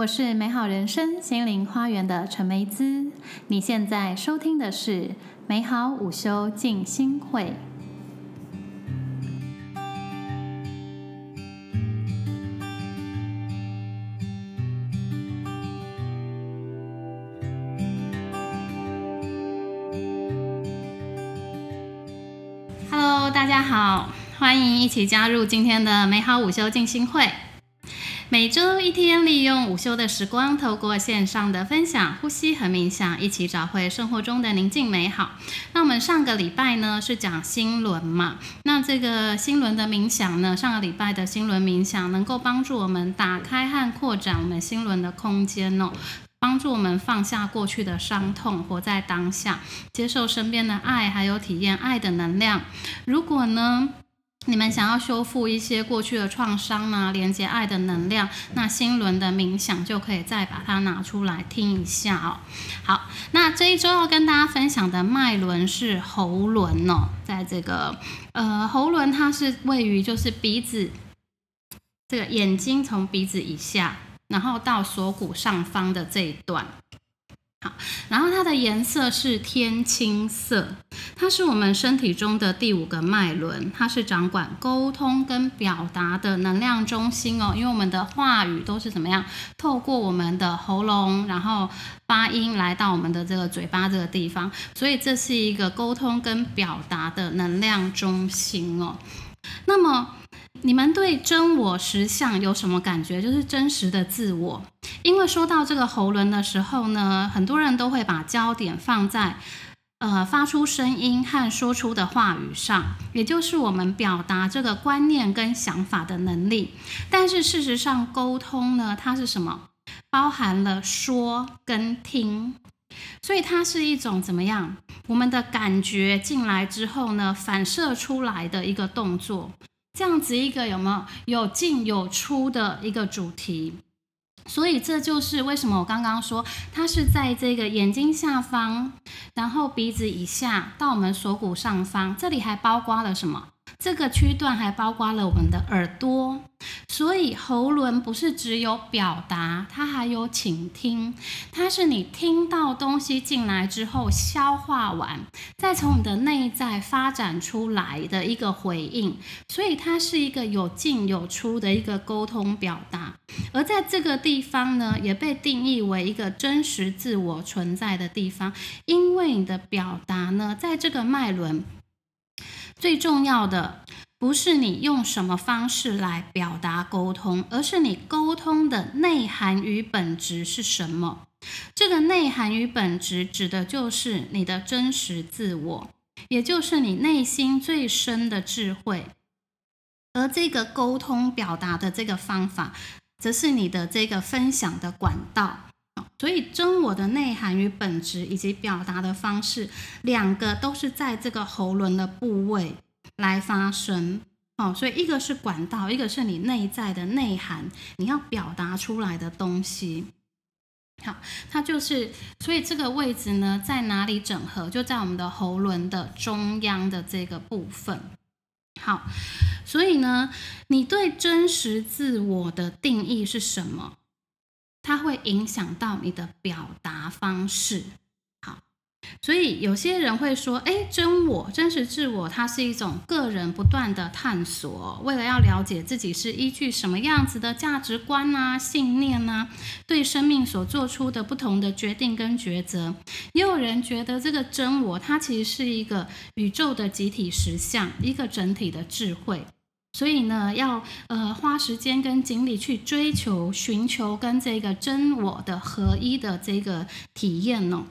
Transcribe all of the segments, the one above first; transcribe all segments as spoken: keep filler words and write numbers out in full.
我是美好人生心灵花园的陈梅姿，你现在收听的是美好午休静心会。Hello， 大家好，欢迎一起加入今天的美好午休静心会。每周一天，利用午休的时光，透过线上的分享、呼吸和冥想，一起找回生活中的宁静美好。那我们上个礼拜呢是讲心轮嘛，那这个心轮的冥想呢，上个礼拜的心轮冥想能够帮助我们打开和扩展我们心轮的空间哦。帮助我们放下过去的伤痛，活在当下，接受身边的爱，还有体验爱的能量。如果呢你们想要修复一些过去的创伤啊，连接爱的能量，那心轮的冥想就可以再把它拿出来听一下哦。好，那这一周要跟大家分享的脉轮是喉轮哦，在这个呃喉轮它是位于就是鼻子这个眼睛从鼻子以下，然后到锁骨上方的这一段。好，然后它的颜色是天青色，它是我们身体中的第五个脉轮，它是掌管沟通跟表达的能量中心哦。因为我们的话语都是怎么样，透过我们的喉咙，然后发音来到我们的这个嘴巴这个地方，所以这是一个沟通跟表达的能量中心哦。那么你们对真我实相有什么感觉？就是真实的自我。因为说到这个喉轮的时候呢，很多人都会把焦点放在呃发出声音和说出的话语上，也就是我们表达这个观念跟想法的能力。但是事实上沟通呢，它是什么？包含了说跟听，所以它是一种怎么样，我们的感觉进来之后呢，反射出来的一个动作。这样子一个有没有有进有出的一个主题，所以这就是为什么我刚刚说它是在这个眼睛下方，然后鼻子以下到我们锁骨上方，这里还包括了什么？这个区段还包括了我们的耳朵。所以喉轮不是只有表达，它还有倾听，它是你听到东西进来之后消化完，再从你的内在发展出来的一个回应。所以它是一个有进有出的一个沟通表达，而在这个地方呢，也被定义为一个真实自我存在的地方。因为你的表达呢，在这个脉轮最重要的不是你用什么方式来表达沟通，而是你沟通的内涵与本质是什么。这个内涵与本质指的就是你的真实自我，也就是你内心最深的智慧。而这个沟通表达的这个方法，则是你的这个分享的管道。所以真我的内涵与本质以及表达的方式，两个都是在这个喉轮的部位来发生、哦、所以一个是管道，一个是你内在的内涵，你要表达出来的东西。好，它就是所以这个位置呢在哪里整合？就在我们的喉轮的中央的这个部分。好，所以呢你对真实自我的定义是什么？它会影响到你的表达方式。好，所以有些人会说，诶，真我真实自我它是一种个人不断的探索，为了要了解自己是依据什么样子的价值观啊、信念啊，对生命所做出的不同的决定跟抉择。也有人觉得这个真我它其实是一个宇宙的集体实相，一个整体的智慧，所以呢要呃花时间跟精力去追求寻求跟这个真我的合一的这个体验哦。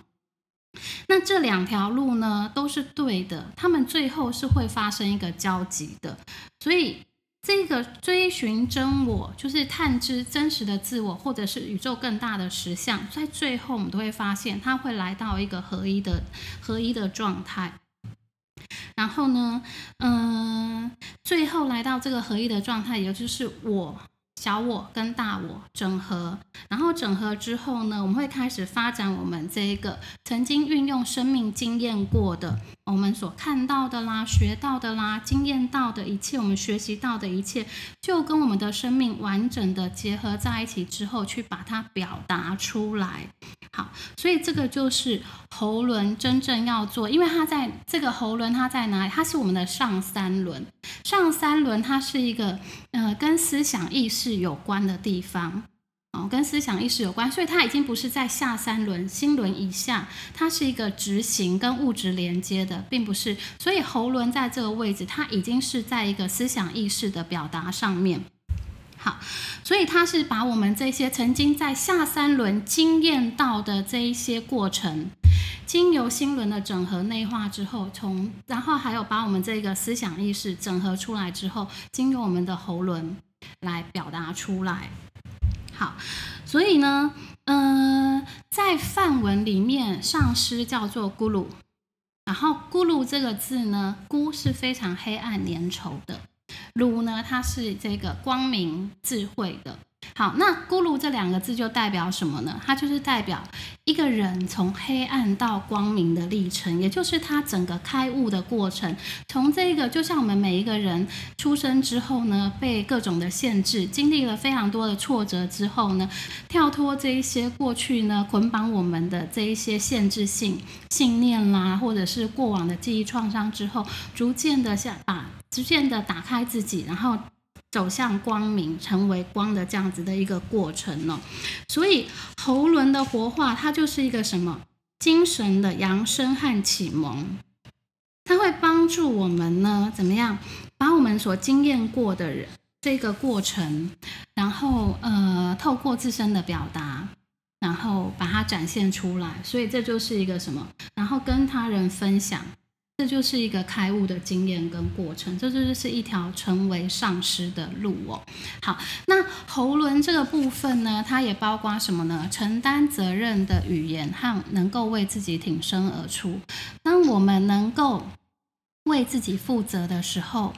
那这两条路呢都是对的，他们最后是会发生一个交集的。所以这个追寻真我，就是探知真实的自我，或者是宇宙更大的实相，在最后我们都会发现它会来到一个合一的合一的状态。然后呢嗯、呃，最后来到这个合一的状态，也就是我小我跟大我整合，然后整合之后呢，我们会开始发展我们这一个曾经运用生命经验过的，我们所看到的啦、学到的啦、经验到的一切，我们学习到的一切，就跟我们的生命完整的结合在一起之后，去把它表达出来。好，所以这个就是喉轮真正要做，因为它在这个喉轮它在哪里？它是我们的上三轮，上三轮它是一个呃跟思想意识有关的地方。哦、跟思想意识有关，所以它已经不是在下三轮心轮以下，它是一个执行跟物质连接的，并不是，所以喉轮在这个位置它已经是在一个思想意识的表达上面。好，所以它是把我们这些曾经在下三轮经验到的这一些过程，经由心轮的整合内化之后，从然后还有把我们这个思想意识整合出来之后，经由我们的喉轮来表达出来。好，所以呢，呃，在梵文里面，上师叫做 guru， 然后 guru 这个字呢， gu 是非常黑暗粘稠的， ru 呢，它是这个光明智慧的。好，那 guru 这两个字就代表什么呢？它就是代表一个人从黑暗到光明的历程，也就是他整个开悟的过程。从这个，就像我们每一个人出生之后呢，被各种的限制，经历了非常多的挫折之后呢，跳脱这一些过去呢捆绑我们的这一些限制性信念啦，或者是过往的记忆创伤之后，逐渐的下把逐渐的打开自己，然后走向光明，成为光的这样子的一个过程哦。所以喉轮的活化，它就是一个什么精神的扬升和启蒙，它会帮助我们呢怎么样把我们所经验过的人这个过程，然后呃透过自身的表达，然后把它展现出来。所以这就是一个什么，然后跟他人分享，这就是一个开悟的经验跟过程，这就是一条成为上师的路哦。好，那喉轮这个部分呢，它也包括什么呢？承担责任的语言和能够为自己挺身而出。当我们能够为自己负责的时候，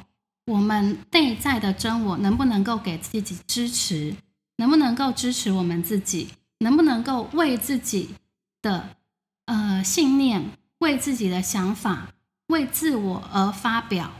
我们内在的真我能不能够给自己支持，能不能够支持我们自己，能不能够为自己的呃信念，为自己的想法，为自我而发表、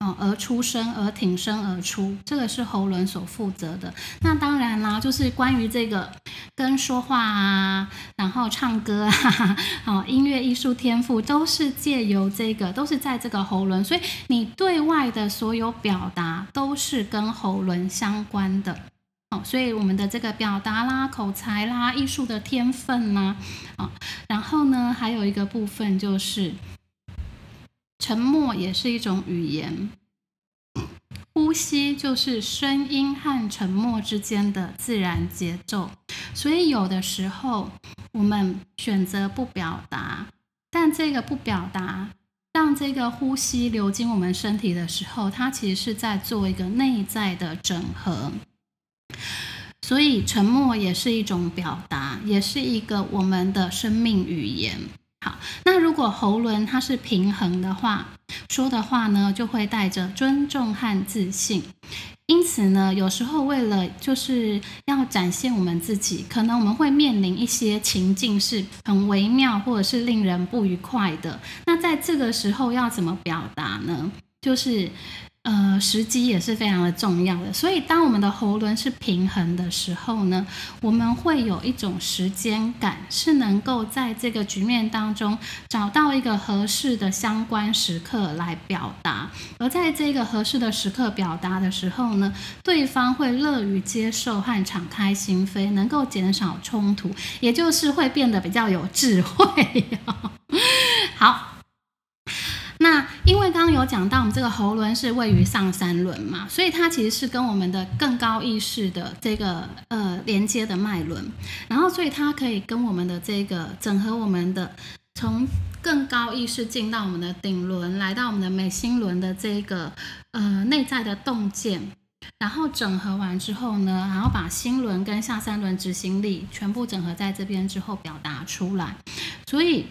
哦、而出声，而挺身而出，这个是喉轮所负责的。那当然啦，就是关于这个跟说话啊，然后唱歌啊、哦、音乐艺术天赋，都是借由这个，都是在这个喉轮，所以你对外的所有表达都是跟喉轮相关的。所以我们的这个表达啦、口才啦、艺术的天分啦、哦、然后呢还有一个部分就是沉默也是一种语言，呼吸就是声音和沉默之间的自然节奏。所以有的时候我们选择不表达，但这个不表达让这个呼吸流经我们身体的时候，它其实是在做一个内在的整合。所以沉默也是一种表达，也是一个我们的生命语言。好，那如果喉轮它是平衡的话，说的话呢就会带着尊重和自信。因此呢，有时候为了就是要展现我们自己，可能我们会面临一些情境是很微妙或者是令人不愉快的。那在这个时候要怎么表达呢？就是呃，时机也是非常的重要的。所以当我们的喉轮是平衡的时候呢，我们会有一种时间感，是能够在这个局面当中找到一个合适的相关时刻来表达。而在这个合适的时刻表达的时候呢，对方会乐于接受和敞开心扉，能够减少冲突，也就是会变得比较有智慧、哦、好，那因为刚刚有讲到我们这个喉轮是位于上三轮嘛，所以它其实是跟我们的更高意识的这个呃连接的脉轮，然后所以它可以跟我们的这个整合我们的从更高意识进到我们的顶轮，来到我们的眉心轮的这个呃内在的洞见，然后整合完之后呢，然后把心轮跟下三轮执行力全部整合在这边之后表达出来。所以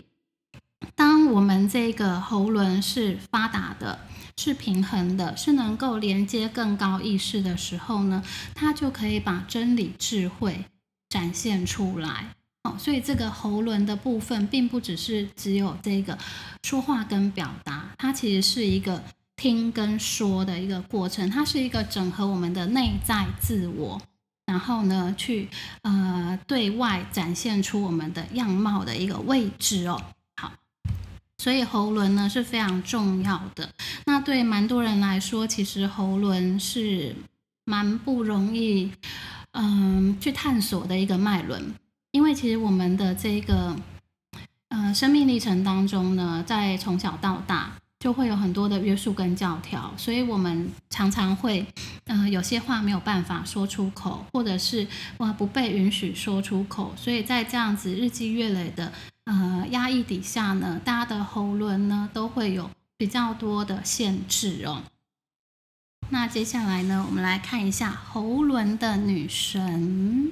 当我们这个喉轮是发达的，是平衡的，是能够连接更高意识的时候呢，它就可以把真理智慧展现出来。哦，所以这个喉轮的部分并不只是只有这个说话跟表达，它其实是一个听跟说的一个过程，它是一个整合我们的内在自我，然后呢去呃对外展现出我们的样貌的一个位置哦。好，所以喉轮呢是非常重要的。那对蛮多人来说，其实喉轮是蛮不容易嗯、呃、去探索的一个脉轮。因为其实我们的这个呃生命历程当中呢，在从小到大就会有很多的约束跟教条，所以我们常常会呃有些话没有办法说出口，或者是我不被允许说出口，所以在这样子日积月累的呃压抑底下呢，大家的喉轮呢都会有比较多的限制哦。那接下来呢，我们来看一下喉轮的女神。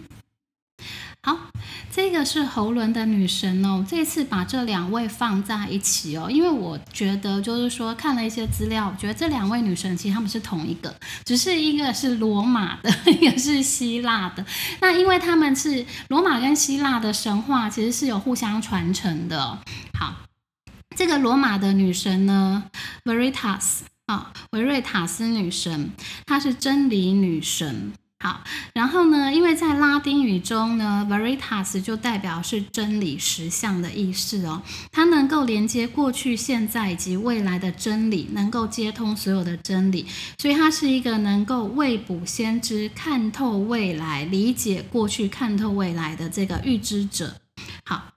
好，这个是喉轮的女神哦。这次把这两位放在一起哦，因为我觉得就是说看了一些资料，我觉得这两位女神其实她们是同一个，只是一个是罗马的，一个是希腊的。那因为她们是罗马跟希腊的神话其实是有互相传承的哦。好，这个罗马的女神呢 Veritas 啊、哦，维瑞塔斯女神，她是真理女神。好，然后呢，因为在拉丁语中呢 Veritas 就代表是真理实相的意思哦，它能够连接过去、现在以及未来的真理，能够接通所有的真理，所以它是一个能够未卜先知、看透未来、理解过去、看透未来的这个预知者。好，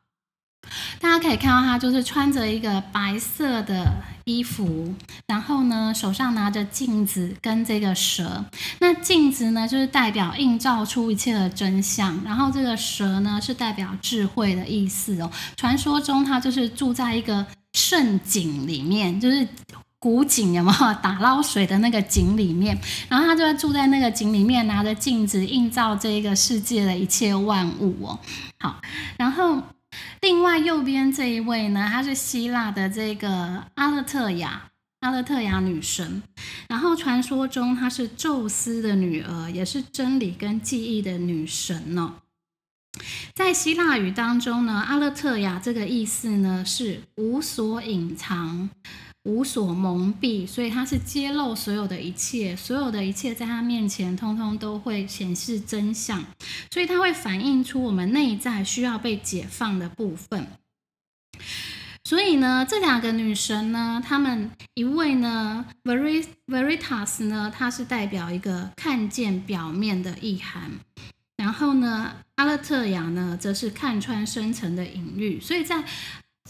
大家可以看到她就是穿着一个白色的衣服，然后呢手上拿着镜子跟这个蛇。那镜子呢就是代表映照出一切的真相，然后这个蛇呢是代表智慧的意思哦。传说中它就是住在一个圣井里面，就是古井有没有打捞水的那个井里面，然后他就会住在那个井里面，拿着镜子映照这个世界的一切万物哦。好，然后另外右边这一位呢，她是希腊的这个阿勒特雅，阿勒特雅女神。然后传说中她是宙斯的女儿，也是真理跟记忆的女神哦。在希腊语当中呢，阿勒特雅这个意思呢是无所隐藏、无所蒙蔽，所以她是揭露所有的一切，所有的一切在她面前通通都会显示真相，所以她会反映出我们内在需要被解放的部分。所以呢，这两个女神呢，她们一位呢 Veritas 呢，她是代表一个看见表面的意涵，然后呢阿勒特雅呢则是看穿深层的隐喻。所以在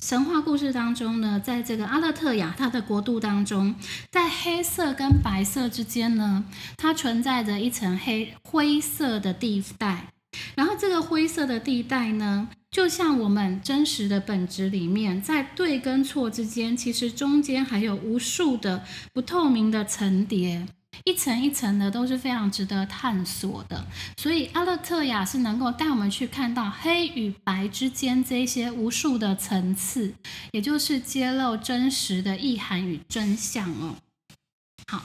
神话故事当中呢，在这个阿勒特雅它的国度当中，在黑色跟白色之间呢，它存在着一层黑灰色的地带，然后这个灰色的地带呢，就像我们真实的本质里面，在对跟错之间，其实中间还有无数的不透明的层叠，一层一层的都是非常值得探索的。所以阿勒特雅是能够带我们去看到黑与白之间这些无数的层次，也就是揭露真实的意涵与真相哦。好，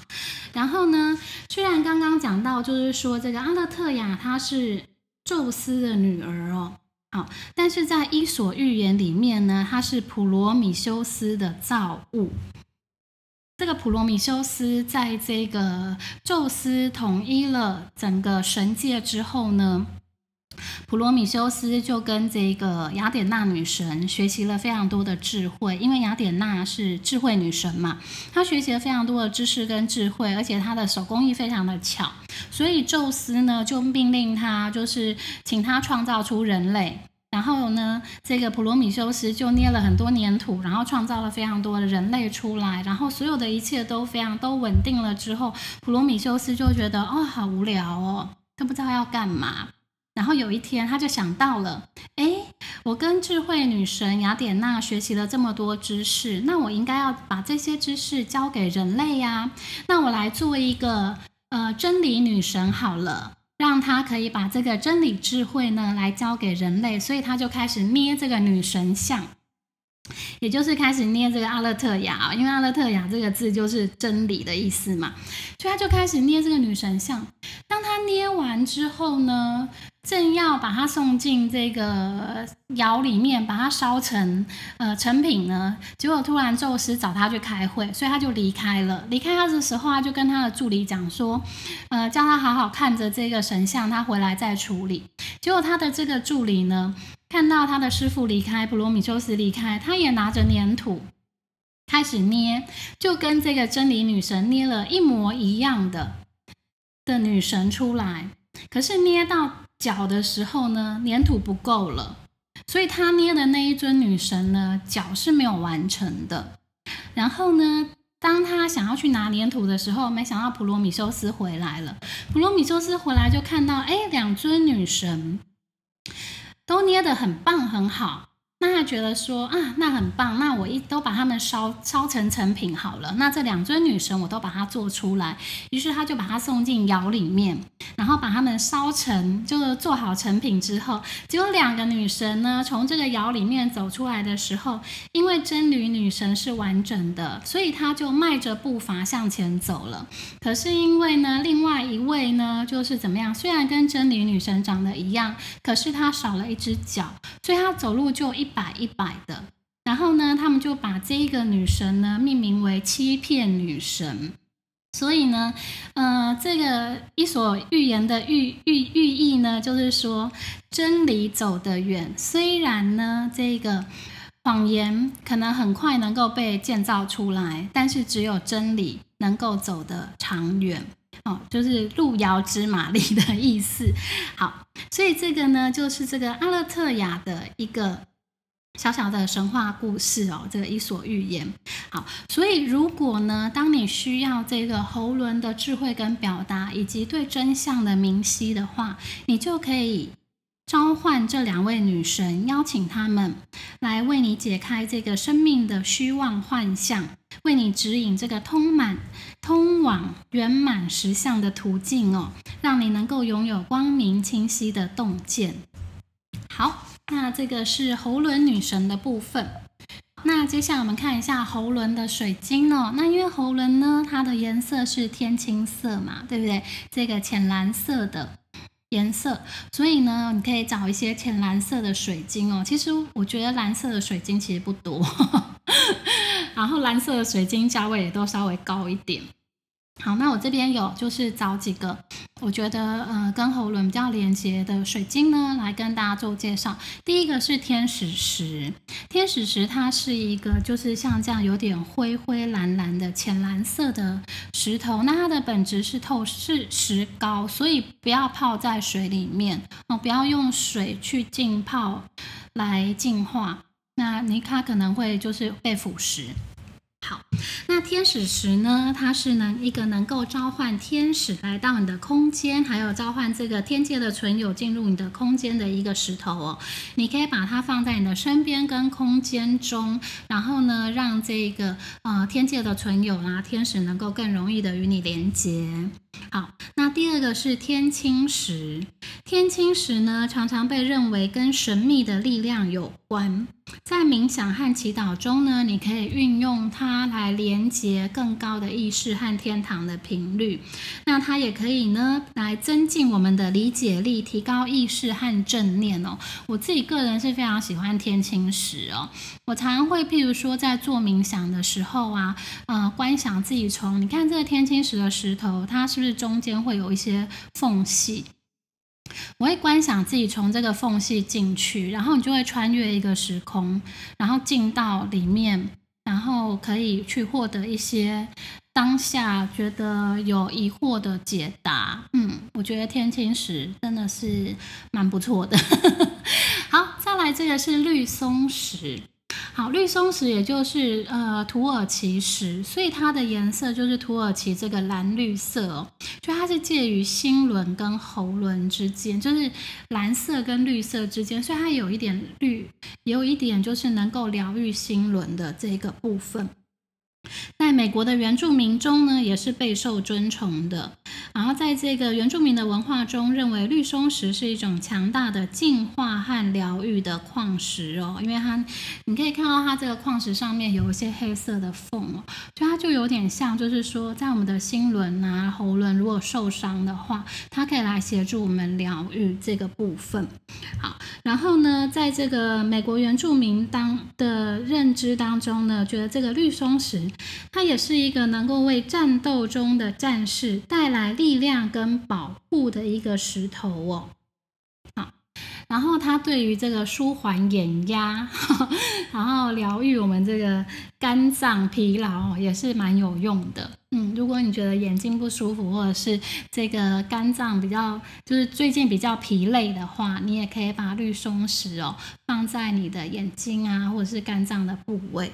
然后呢，虽然刚刚讲到就是说这个阿勒特雅她是宙斯的女儿哦，好，但是在伊索寓言里面呢，她是普罗米修斯的造物。这个普罗米修斯在这个宙斯统一了整个神界之后呢，普罗米修斯就跟这个雅典娜女神学习了非常多的智慧，因为雅典娜是智慧女神嘛，她学习了非常多的知识跟智慧，而且她的手工艺非常的巧，所以宙斯呢就命令她，就是请她创造出人类。然后呢，这个普罗米修斯就捏了很多粘土，然后创造了非常多的人类出来，然后所有的一切都非常都稳定了之后，普罗米修斯就觉得哦好无聊哦，都不知道要干嘛。然后有一天他就想到了，诶，我跟智慧女神雅典娜学习了这么多知识，那我应该要把这些知识交给人类呀、啊、那我来做一个呃真理女神好了，让他可以把这个真理智慧呢来交给人类。所以他就开始捏这个女神像，也就是开始捏这个阿勒特雅，因为阿勒特雅这个字就是真理的意思嘛，所以他就开始捏这个女神像。当他捏完之后呢，正要把它送进这个窑里面，把它烧成呃成品呢，结果突然宙斯找他去开会，所以他就离开了。离开他的时候，他就跟他的助理讲说，呃，叫他好好看着这个神像，他回来再处理。结果他的这个助理呢，看到他的师傅离开，普罗米修斯离开，他也拿着粘土开始捏，就跟这个真理女神捏了一模一样的的女神出来。可是捏到脚的时候呢，粘土不够了，所以他捏的那一尊女神呢，脚是没有完成的。然后呢，当他想要去拿粘土的时候，没想到普罗米修斯回来了。普罗米修斯回来就看到，哎，两尊女神都捏得很棒很好，那他觉得说啊，那很棒，那我一都把它们 烧, 烧成成品好了，那这两尊女神我都把它做出来。于是他就把它送进窑里面，然后把它们烧成，就做好成品之后，结果两个女神呢从这个窑里面走出来的时候，因为真理女神是完整的，所以他就迈着步伐向前走了。可是因为呢，另外一位呢就是怎么样，虽然跟真理女神长得一样，可是他少了一只脚，所以他走路就一百一百的。然后呢，他们就把这个女神呢命名为欺骗女神。所以呢，呃，这个伊索寓言的寓寓寓意呢，就是说真理走得远，虽然呢这个谎言可能很快能够被建造出来，但是只有真理能够走得长远。哦，就是路遥知马力的意思。好，所以这个呢，就是这个阿勒特雅的一个小小的神话故事哦，这个伊索寓言。好，所以如果呢，当你需要这个喉轮的智慧跟表达，以及对真相的明晰的话，你就可以召唤这两位女神，邀请她们来为你解开这个生命的虚妄幻象，为你指引这个通满通往圆满实相的途径哦，让你能够拥有光明清晰的洞见。好，那这个是喉轮女神的部分。那接下来我们看一下喉轮的水晶哦。那因为喉轮呢，它的颜色是天青色嘛，对不对？这个浅蓝色的颜色，所以呢，你可以找一些浅蓝色的水晶哦。其实我觉得蓝色的水晶其实不多，然后蓝色的水晶价位也都稍微高一点。好，那我这边有就是找几个我觉得呃跟喉轮比较连接的水晶呢，来跟大家做介绍。第一个是天使石，天使石它是一个就是像这样有点灰灰蓝蓝的浅蓝色的石头，那它的本质是透是石膏，所以不要泡在水里面哦，不要用水去浸泡来净化，那你它可能会就是被腐蚀。好，那天使石呢，它是能一个能够召唤天使来到你的空间，还有召唤这个天界的存有进入你的空间的一个石头哦。你可以把它放在你的身边跟空间中，然后呢让这个呃天界的存有啊天使能够更容易的与你连接。好，那第二个是天青石。天青石呢，常常被认为跟神秘的力量有关。在冥想和祈祷中呢，你可以运用它来连接更高的意识和天堂的频率。那它也可以呢，来增进我们的理解力，提高意识和正念哦。我自己个人是非常喜欢天青石哦。我常常会，譬如说在做冥想的时候啊，呃，观想自己从，你看这个天青石的石头，它是不是中间会有一些缝隙？我会观想自己从这个缝隙进去，然后你就会穿越一个时空，然后进到里面，然后可以去获得一些当下觉得有疑惑的解答。嗯，我觉得天青石真的是蛮不错的。好，再来这个是绿松石。好，绿松石也就是呃土耳其石，所以它的颜色就是土耳其这个蓝绿色哦，就它是介于心轮跟喉轮之间，就是蓝色跟绿色之间，所以它有一点绿，也有一点就是能够疗愈心轮的这个部分。在美国的原住民中呢，也是备受尊崇的。然后在这个原住民的文化中，认为绿松石是一种强大的净化和疗愈的矿石哦，因为它你可以看到它这个矿石上面有一些黑色的缝哦，所以它就有点像就是说在我们的心轮啊喉轮如果受伤的话，它可以来协助我们疗愈这个部分。好，然后呢在这个美国原住民当的认知当中呢，觉得这个绿松石它也是一个能够为战斗中的战士带来力量跟保护的一个石头哦。好，然后它对于这个舒缓眼压然后疗愈我们这个肝脏疲劳也是蛮有用的。嗯，如果你觉得眼睛不舒服或者是这个肝脏比较就是最近比较疲累的话，你也可以把绿松石哦放在你的眼睛啊或者是肝脏的部位。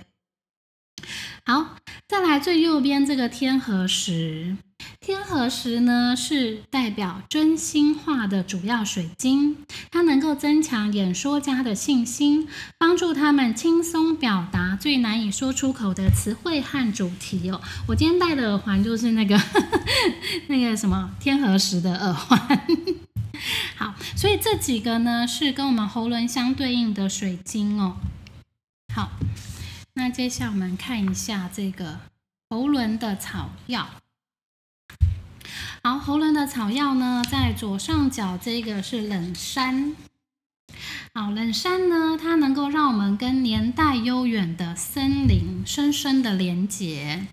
好，再来最右边这个天河石，天河石呢是代表真心话的主要水晶，它能够增强演说家的信心，帮助他们轻松表达最难以说出口的词汇和主题哦。我今天戴的耳环就是那个呵呵那个什么天河石的耳环。好，所以这几个呢是跟我们喉轮相对应的水晶哦。好，那接下来我们看一下这个喉轮的草药。好，喉轮的草药呢在左上角这个是冷杉。好，冷杉呢它能够让我们跟年代悠远的森林深深的连结，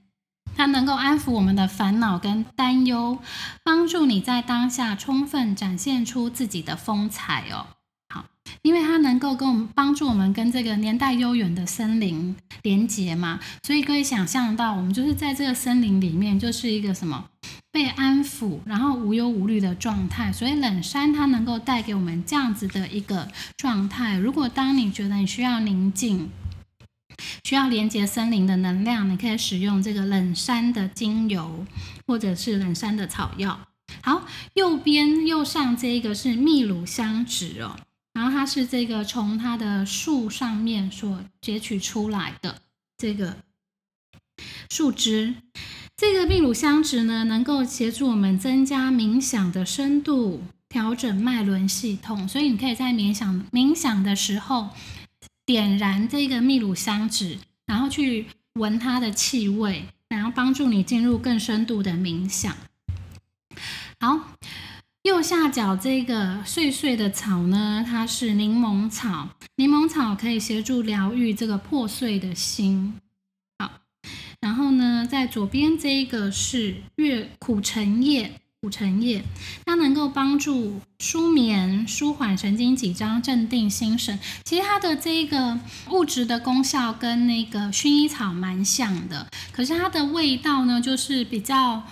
它能够安抚我们的烦恼跟担忧，帮助你在当下充分展现出自己的风采哦。因为它能够跟我们帮助我们跟这个年代悠远的森林连结嘛，所以可以想象到我们就是在这个森林里面就是一个什么被安抚然后无忧无虑的状态，所以冷杉它能够带给我们这样子的一个状态。如果当你觉得你需要宁静，需要连接森林的能量，你可以使用这个冷杉的精油或者是冷杉的草药。好，右边右上这个是秘鲁香脂哦，然后它是这个从它的树上面所截取出来的这个树枝，这个秘鲁香脂呢能够协助我们增加冥想的深度，调整脉轮系统，所以你可以在冥想冥想的时候点燃这个秘鲁香脂，然后去闻它的气味，然后帮助你进入更深度的冥想。好，右下角这个碎碎的草呢它是柠檬草，柠檬草可以协助疗愈这个破碎的心。好，然后呢在左边这个是月苦橙叶，苦橙叶它能够帮助舒眠，舒缓神经紧张，镇定心神。其实它的这个物质的功效跟那个薰衣草蛮像的，可是它的味道呢就是比较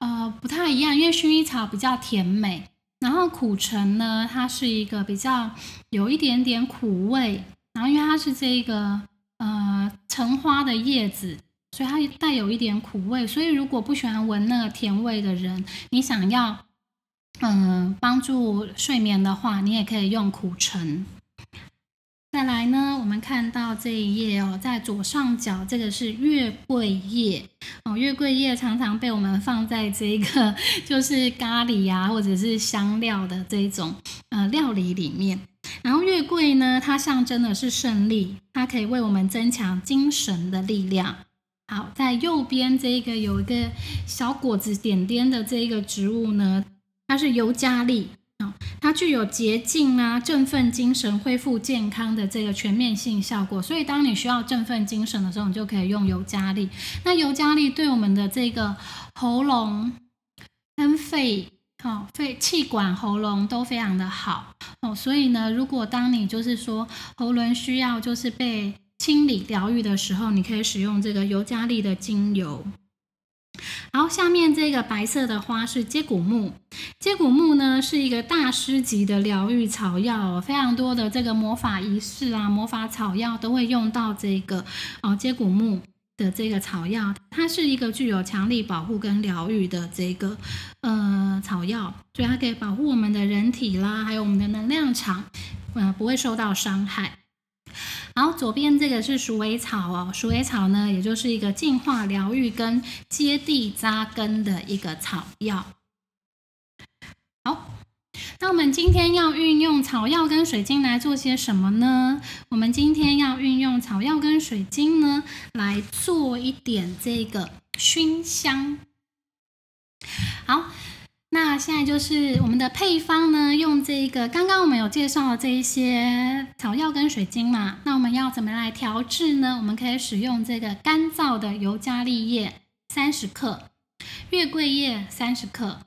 呃，不太一样，因为薰衣草比较甜美，然后苦橙呢它是一个比较有一点点苦味，然后因为它是这个呃橙花的叶子，所以它带有一点苦味，所以如果不喜欢闻那个甜味的人，你想要嗯帮助睡眠的话，你也可以用苦橙。再来呢我们看到这一页哦，在左上角这个是月桂叶哦，月桂叶常常被我们放在这个就是咖喱啊或者是香料的这种呃料理里面，然后月桂呢它象征的是胜利，它可以为我们增强精神的力量。好，在右边这个有一个小果子点点的这个植物呢它是尤加利，它具有洁净啊、振奋精神、恢复健康的这个全面性效果，所以当你需要振奋精神的时候，你就可以用尤加利。那尤加利对我们的这个喉咙跟肺、哦、肺气管、喉咙都非常的好哦，所以呢，如果当你就是说喉轮需要就是被清理疗愈的时候，你可以使用这个尤加利的精油。然后下面这个白色的花是接骨木，接骨木呢是一个大师级的疗愈草药，非常多的这个魔法仪式啊、魔法草药都会用到这个哦接骨木的这个草药，它是一个具有强力保护跟疗愈的这个呃草药，所以它可以保护我们的人体啦，还有我们的能量场，呃不会受到伤害。然后左边这个是鼠尾草哦，鼠尾草呢也就是一个净化疗愈跟接地扎根的一个草药。那我们今天要运用草药跟水晶来做些什么呢？我们今天要运用草药跟水晶呢，来做一点这个熏香。好，那现在就是我们的配方呢，用这个刚刚我们有介绍的这一些草药跟水晶嘛，那我们要怎么来调制呢？我们可以使用这个干燥的尤加利叶三十克，月桂叶三十克，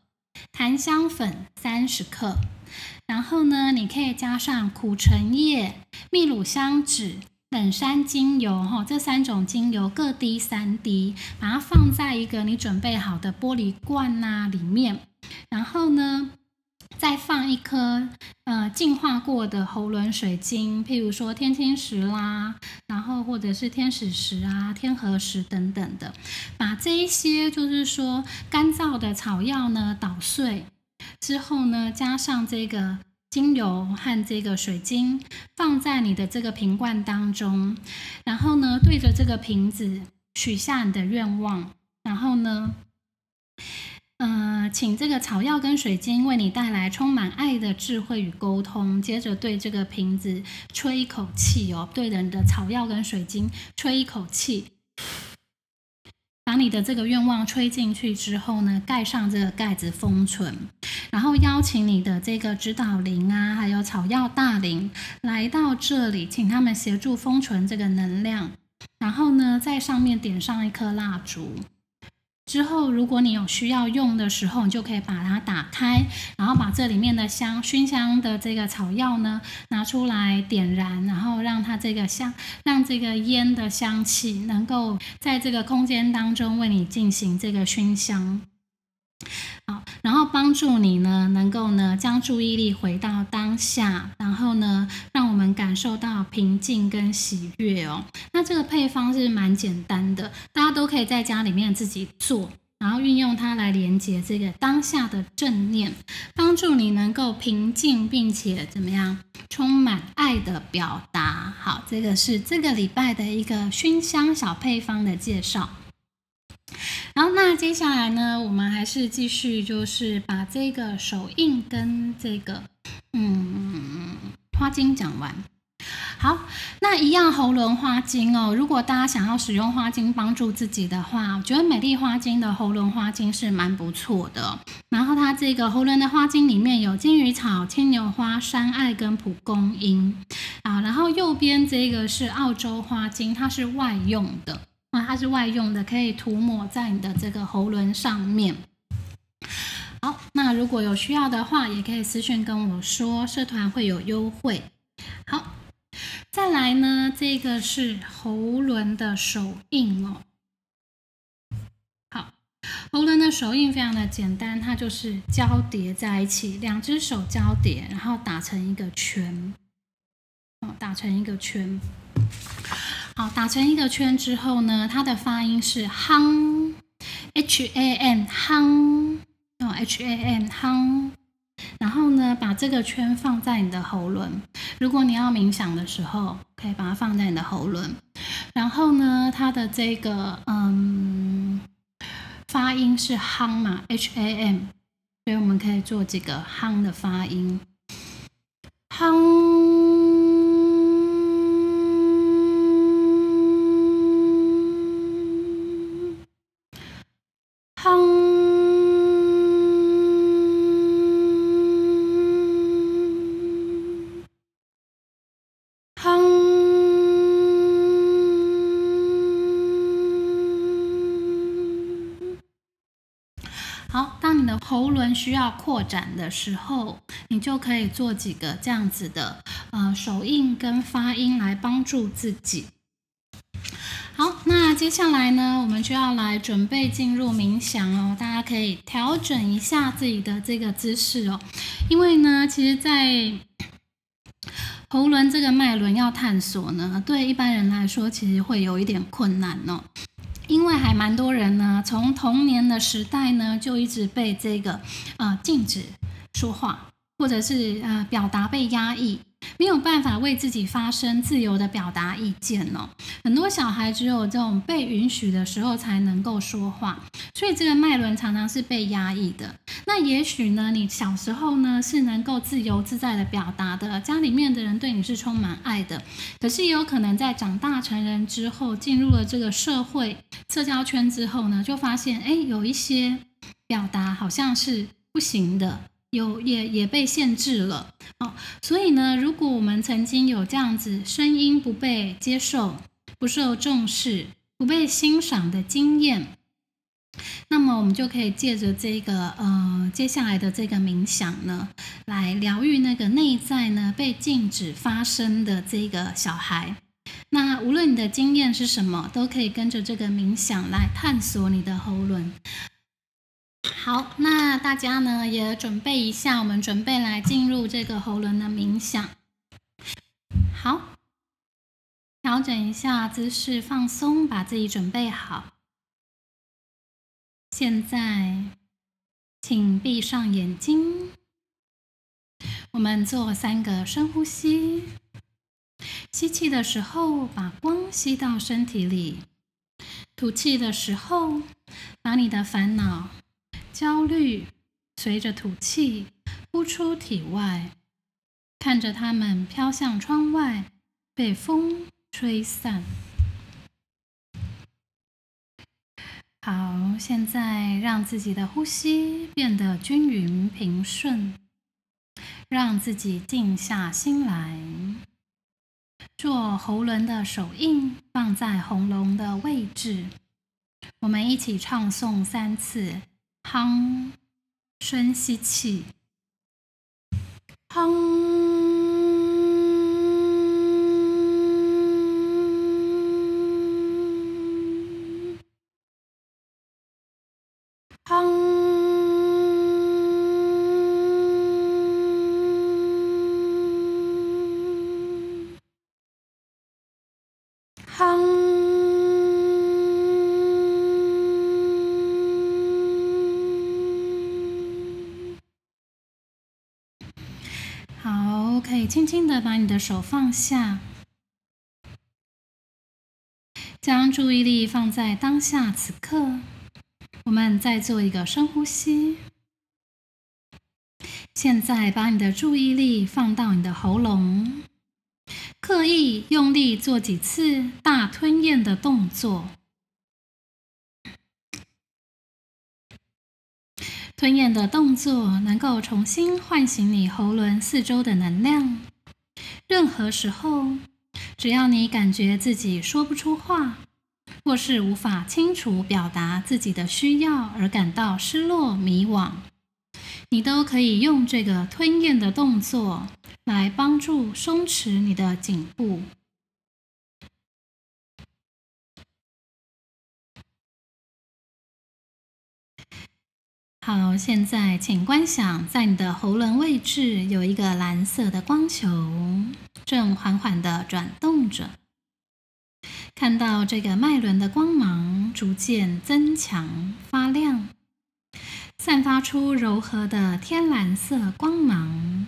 檀香粉三十克，然后呢你可以加上苦橙叶、秘鲁香脂、冷杉精油、哦、这三种精油各滴三滴，把它放在一个你准备好的玻璃罐、啊、里面，然后呢再放一颗呃净化过的喉轮水晶，譬如说天青石啦，然后或者是天使石啊、天河石等等的，把这一些就是说干燥的草药呢捣碎之后呢，加上这个精油和这个水晶，放在你的这个瓶罐当中，然后呢对着这个瓶子许下你的愿望，然后呢呃，请这个草药跟水晶为你带来充满爱的智慧与沟通。接着对这个瓶子吹一口气哦，对着你的草药跟水晶吹一口气，把你的这个愿望吹进去之后呢，盖上这个盖子封存，然后邀请你的这个指导灵啊，还有草药大灵来到这里，请他们协助封存这个能量，然后呢，在上面点上一颗蜡烛。之后如果你有需要用的时候，你就可以把它打开，然后把这里面的香熏香的这个草药呢拿出来点燃，然后让它这个香让这个烟的香气能够在这个空间当中为你进行这个熏香。好，然后帮助你呢能够呢将注意力回到当下，然后呢让我们感受到平静跟喜悦哦。那这个配方是蛮简单的，大家都可以在家里面自己做，然后运用它来连接这个当下的正念，帮助你能够平静并且怎么样充满爱的表达。好，这个是这个礼拜的一个熏香小配方的介绍。好，那接下来呢，我们还是继续就是把这个手印跟这个嗯花精讲完。好，那一样喉轮花精哦，如果大家想要使用花精帮助自己的话，我觉得美丽花精的喉轮花精是蛮不错的。然后它这个喉轮的花精里面有金鱼草、牵牛花、山艾跟蒲公英。好，然后右边这个是澳洲花精，它是外用的。它是外用的，可以涂抹在你的这个喉轮上面。好，那如果有需要的话，也可以私讯跟我说，社团会有优惠。好，再来呢，这个是喉轮的手印哦。好，喉轮的手印非常的简单，它就是交叠在一起，两只手交叠，然后打成一个圈，哦，打成一个圈。好，打成一个圈之后呢，它的发音是 hang h a n hang、哦、h a n hang， 然后呢，把这个圈放在你的喉轮。如果你要冥想的时候，可以把它放在你的喉轮。然后呢，它的这个嗯发音是 hang 嘛 ，h a n， 所以我们可以做几个 hang 的发音 hang。喉轮需要扩展的时候，你就可以做几个这样子的呃手印跟发音来帮助自己。好，那接下来呢，我们就要来准备进入冥想哦。大家可以调整一下自己的这个姿势哦，因为呢，其实在喉轮这个脉轮要探索呢，对一般人来说其实会有一点困难哦。因为还蛮多人呢，从童年的时代呢，就一直被这个呃禁止说话，或者是呃表达被压抑，没有办法为自己发声，自由的表达意见哦。很多小孩只有这种被允许的时候才能够说话，所以这个脉轮常常是被压抑的。那也许呢，你小时候呢是能够自由自在的表达的，家里面的人对你是充满爱的，可是也有可能在长大成人之后，进入了这个社会社交圈之后呢，就发现哎，有一些表达好像是不行的，有 也, 也被限制了、哦、所以呢，如果我们曾经有这样子声音不被接受、不受重视、不被欣赏的经验，那么我们就可以借着这个呃接下来的这个冥想呢，来疗愈那个内在呢被禁止发声的这个小孩。那无论你的经验是什么，都可以跟着这个冥想来探索你的喉轮。好，那大家呢也准备一下，我们准备来进入这个喉轮的冥想。好，调整一下姿势，放松，把自己准备好。现在请闭上眼睛，我们做三个深呼吸。吸气的时候把光吸到身体里，吐气的时候把你的烦恼、焦虑随着吐气呼出体外，看着它们飘向窗外，被风吹散。好，现在让自己的呼吸变得均匀平顺，让自己静下心来，做喉轮的手印放在喉咙的位置。我们一起唱诵三次。哼，深吸气，哼，哼。好，可以轻轻的把你的手放下，将注意力放在当下此刻。我们再做一个深呼吸。现在把你的注意力放到你的喉咙，刻意用力做几次大吞咽的动作。吞咽的动作能够重新唤醒你喉轮四周的能量。任何时候，只要你感觉自己说不出话，或是无法清楚表达自己的需要而感到失落、迷惘，你都可以用这个吞咽的动作来帮助松弛你的颈部。好，现在请观想在你的喉轮位置有一个蓝色的光球，正缓缓地转动着。看到这个脉轮的光芒逐渐增强发亮，散发出柔和的天蓝色光芒。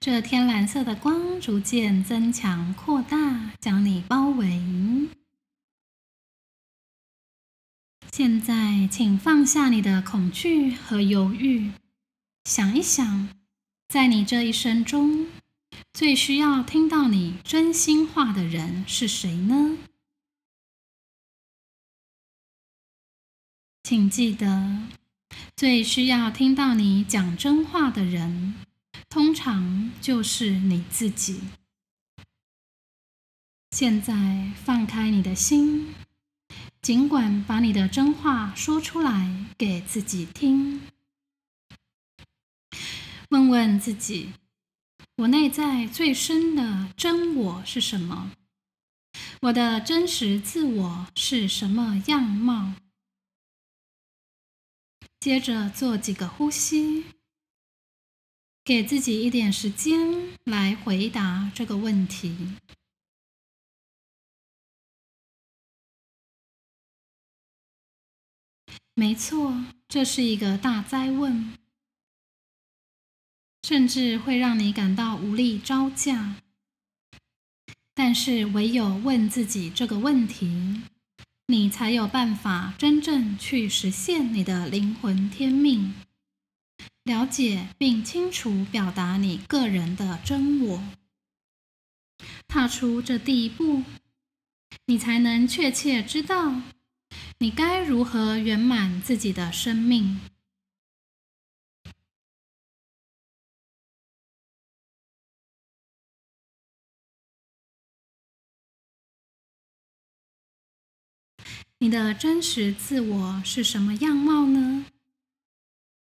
这天蓝色的光逐渐增强扩大，将你包围。现在请放下你的恐惧和犹豫，想一想，在你这一生中，最需要听到你真心话的人是谁呢？请记得，最需要听到你讲真话的人，通常就是你自己。现在放开你的心，尽管把你的真话说出来给自己听。问问自己，我内在最深的真我是什么？我的真实自我是什么样貌？接着做几个呼吸，给自己一点时间来回答这个问题。没错，这是一个大灾问，甚至会让你感到无力招架。但是唯有问自己这个问题，你才有办法真正去实现你的灵魂天命，了解并清楚表达你个人的真我。踏出这第一步，你才能确切知道你该如何圆满自己的生命。你的真实自我是什么样貌呢？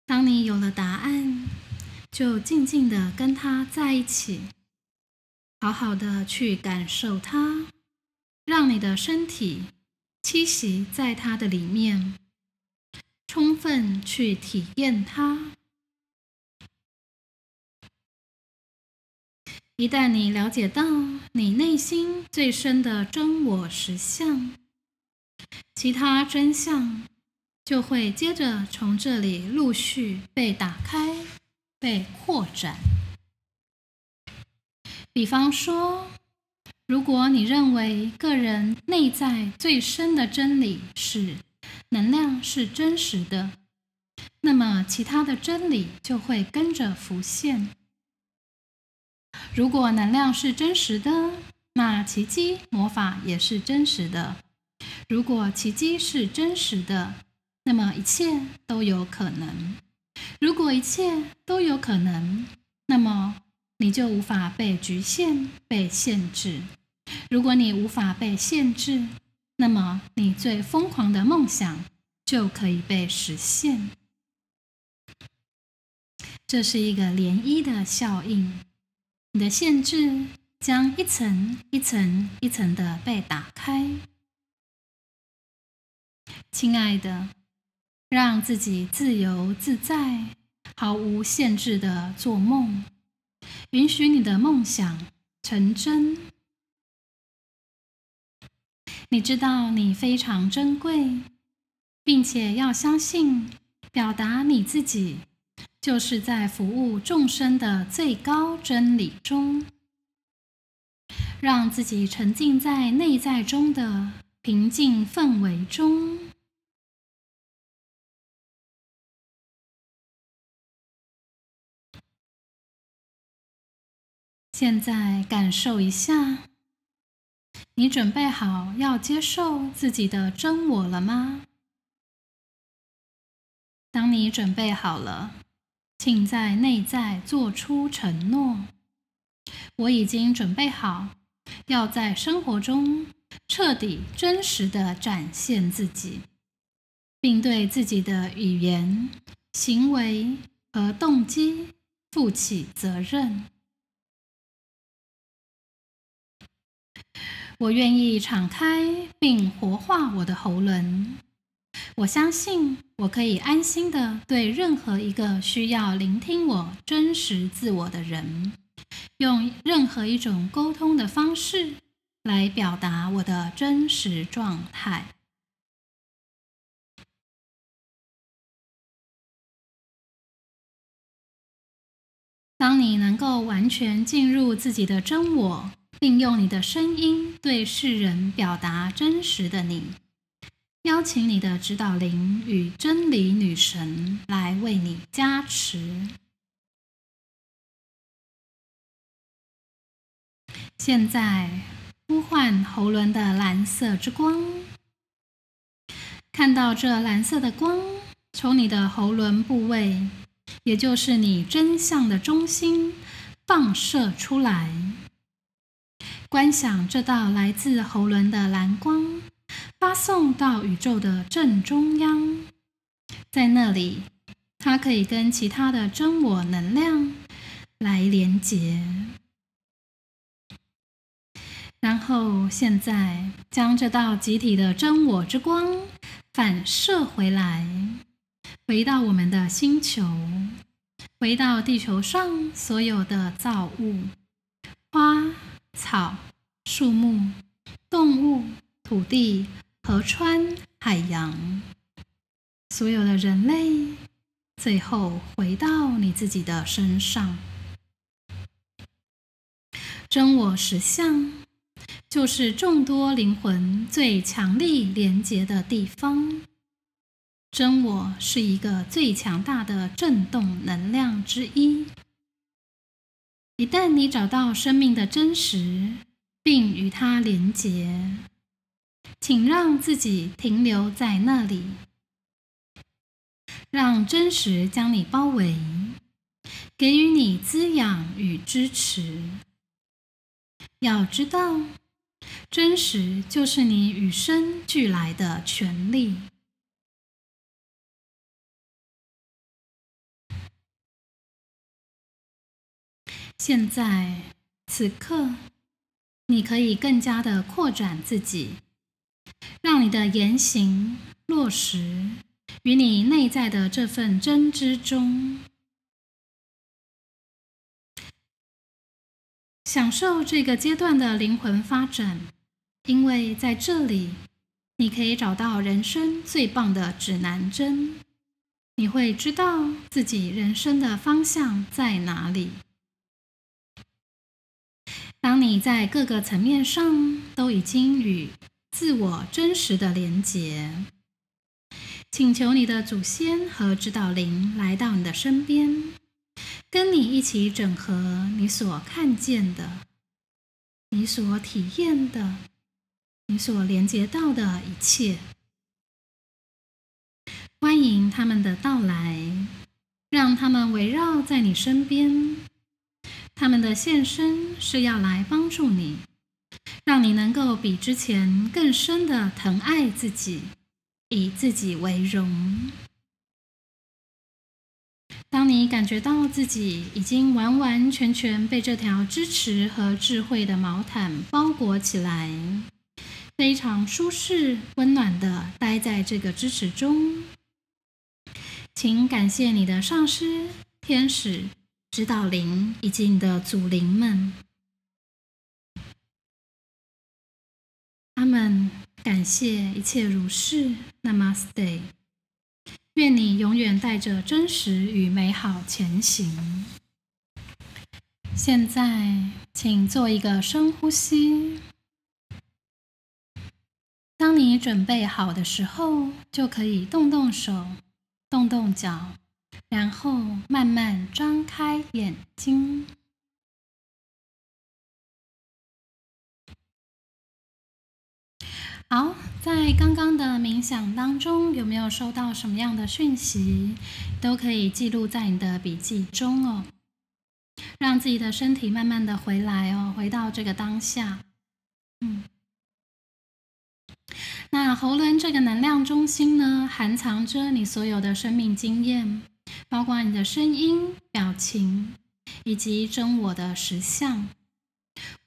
当你有了答案，就静静地跟它在一起，好好地去感受它，让你的身体栖息在它的里面，充分去体验它。一旦你了解到你内心最深的真我实相，其他真相就会接着从这里陆续被打开、被扩展。比方说，如果你认为个人内在最深的真理是能量是真实的，那么其他的真理就会跟着浮现。如果能量是真实的，那奇迹魔法也是真实的。如果奇迹是真实的，那么一切都有可能。如果一切都有可能，那么你就无法被局限、被限制。如果你无法被限制，那么你最疯狂的梦想就可以被实现。这是一个涟漪的效应，你的限制将一层一层一层的被打开。亲爱的，让自己自由自在、毫无限制地做梦，允许你的梦想成真。你知道你非常珍贵，并且要相信，表达你自己就是在服务众生的最高真理中。让自己沉浸在内在中的平静氛围中。现在感受一下，你准备好要接受自己的真我了吗？当你准备好了，请在内在做出承诺：我已经准备好，要在生活中彻底真实地展现自己，并对自己的语言、行为和动机负起责任。我愿意敞开并活化我的喉轮。我相信我可以安心地对任何一个需要聆听我真实自我的人，用任何一种沟通的方式来表达我的真实状态。当你能够完全进入自己的真我，并用你的声音对世人表达真实的你，邀请你的指导灵与真理女神来为你加持。现在呼唤喉轮的蓝色之光，看到这蓝色的光从你的喉轮部位，也就是你真相的中心放射出来。观想这道来自喉轮的蓝光发送到宇宙的正中央，在那里它可以跟其他的真我能量来连结。然后现在将这道集体的真我之光反射回来，回到我们的星球，回到地球上所有的造物，花草、树木、动物、土地、河川、海洋，所有的人类，最后回到你自己的身上。真我实相就是众多灵魂最强力连结的地方。真我是一个最强大的振动能量之一。一旦你找到生命的真实，并与它连结，请让自己停留在那里，让真实将你包围，给予你滋养与支持。要知道，真实就是你与生俱来的权利。现在，此刻，你可以更加的扩展自己，让你的言行落实于你内在的这份真知中。享受这个阶段的灵魂发展，因为在这里，你可以找到人生最棒的指南针，你会知道自己人生的方向在哪里。当你在各个层面上都已经与自我真实的连结，请求你的祖先和指导灵来到你的身边，跟你一起整合你所看见的、你所体验的、你所连接到的一切。欢迎他们的到来，让他们围绕在你身边。他们的现身是要来帮助你，让你能够比之前更深的疼爱自己，以自己为荣。当你感觉到自己已经完完全全被这条支持和智慧的毛毯包裹起来，非常舒适、温暖地待在这个支持中，请感谢你的上师、天使、指导灵以及你的祖灵们，阿们。感谢一切如是 ，Namaste。愿你永远带着真实与美好前行。现在，请做一个深呼吸。当你准备好的时候，就可以动动手，动动脚，然后慢慢张开眼睛。好，在刚刚的冥想当中，有没有收到什么样的讯息，都可以记录在你的笔记中哦。让自己的身体慢慢的回来哦，回到这个当下。嗯。那喉轮这个能量中心呢，含藏着你所有的生命经验，包括你的声音、表情，以及真我的实相。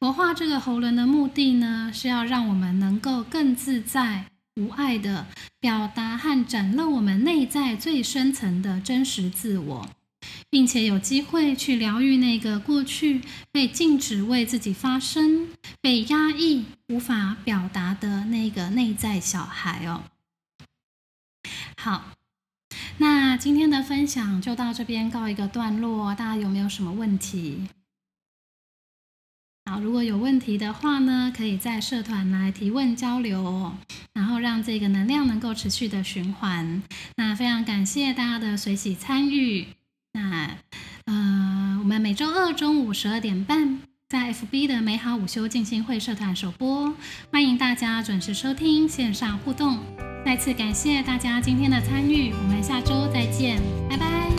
活化这个喉轮的目的呢，是要让我们能够更自在、无碍地表达和展露我们内在最深层的真实自我，并且有机会去疗愈那个过去被禁止为自己发声、被压抑、无法表达的那个内在小孩哦。好，那今天的分享就到这边告一个段落，大家有没有什么问题？好，如果有问题的话呢，可以在社团来提问交流哦，然后让这个能量能够持续的循环。那非常感谢大家的随喜参与。那呃，我们每周二中午十二点半在 F B 的美好午休静心会社团首播，欢迎大家准时收听线上互动。再次感谢大家今天的参与，我们下周再见，拜拜。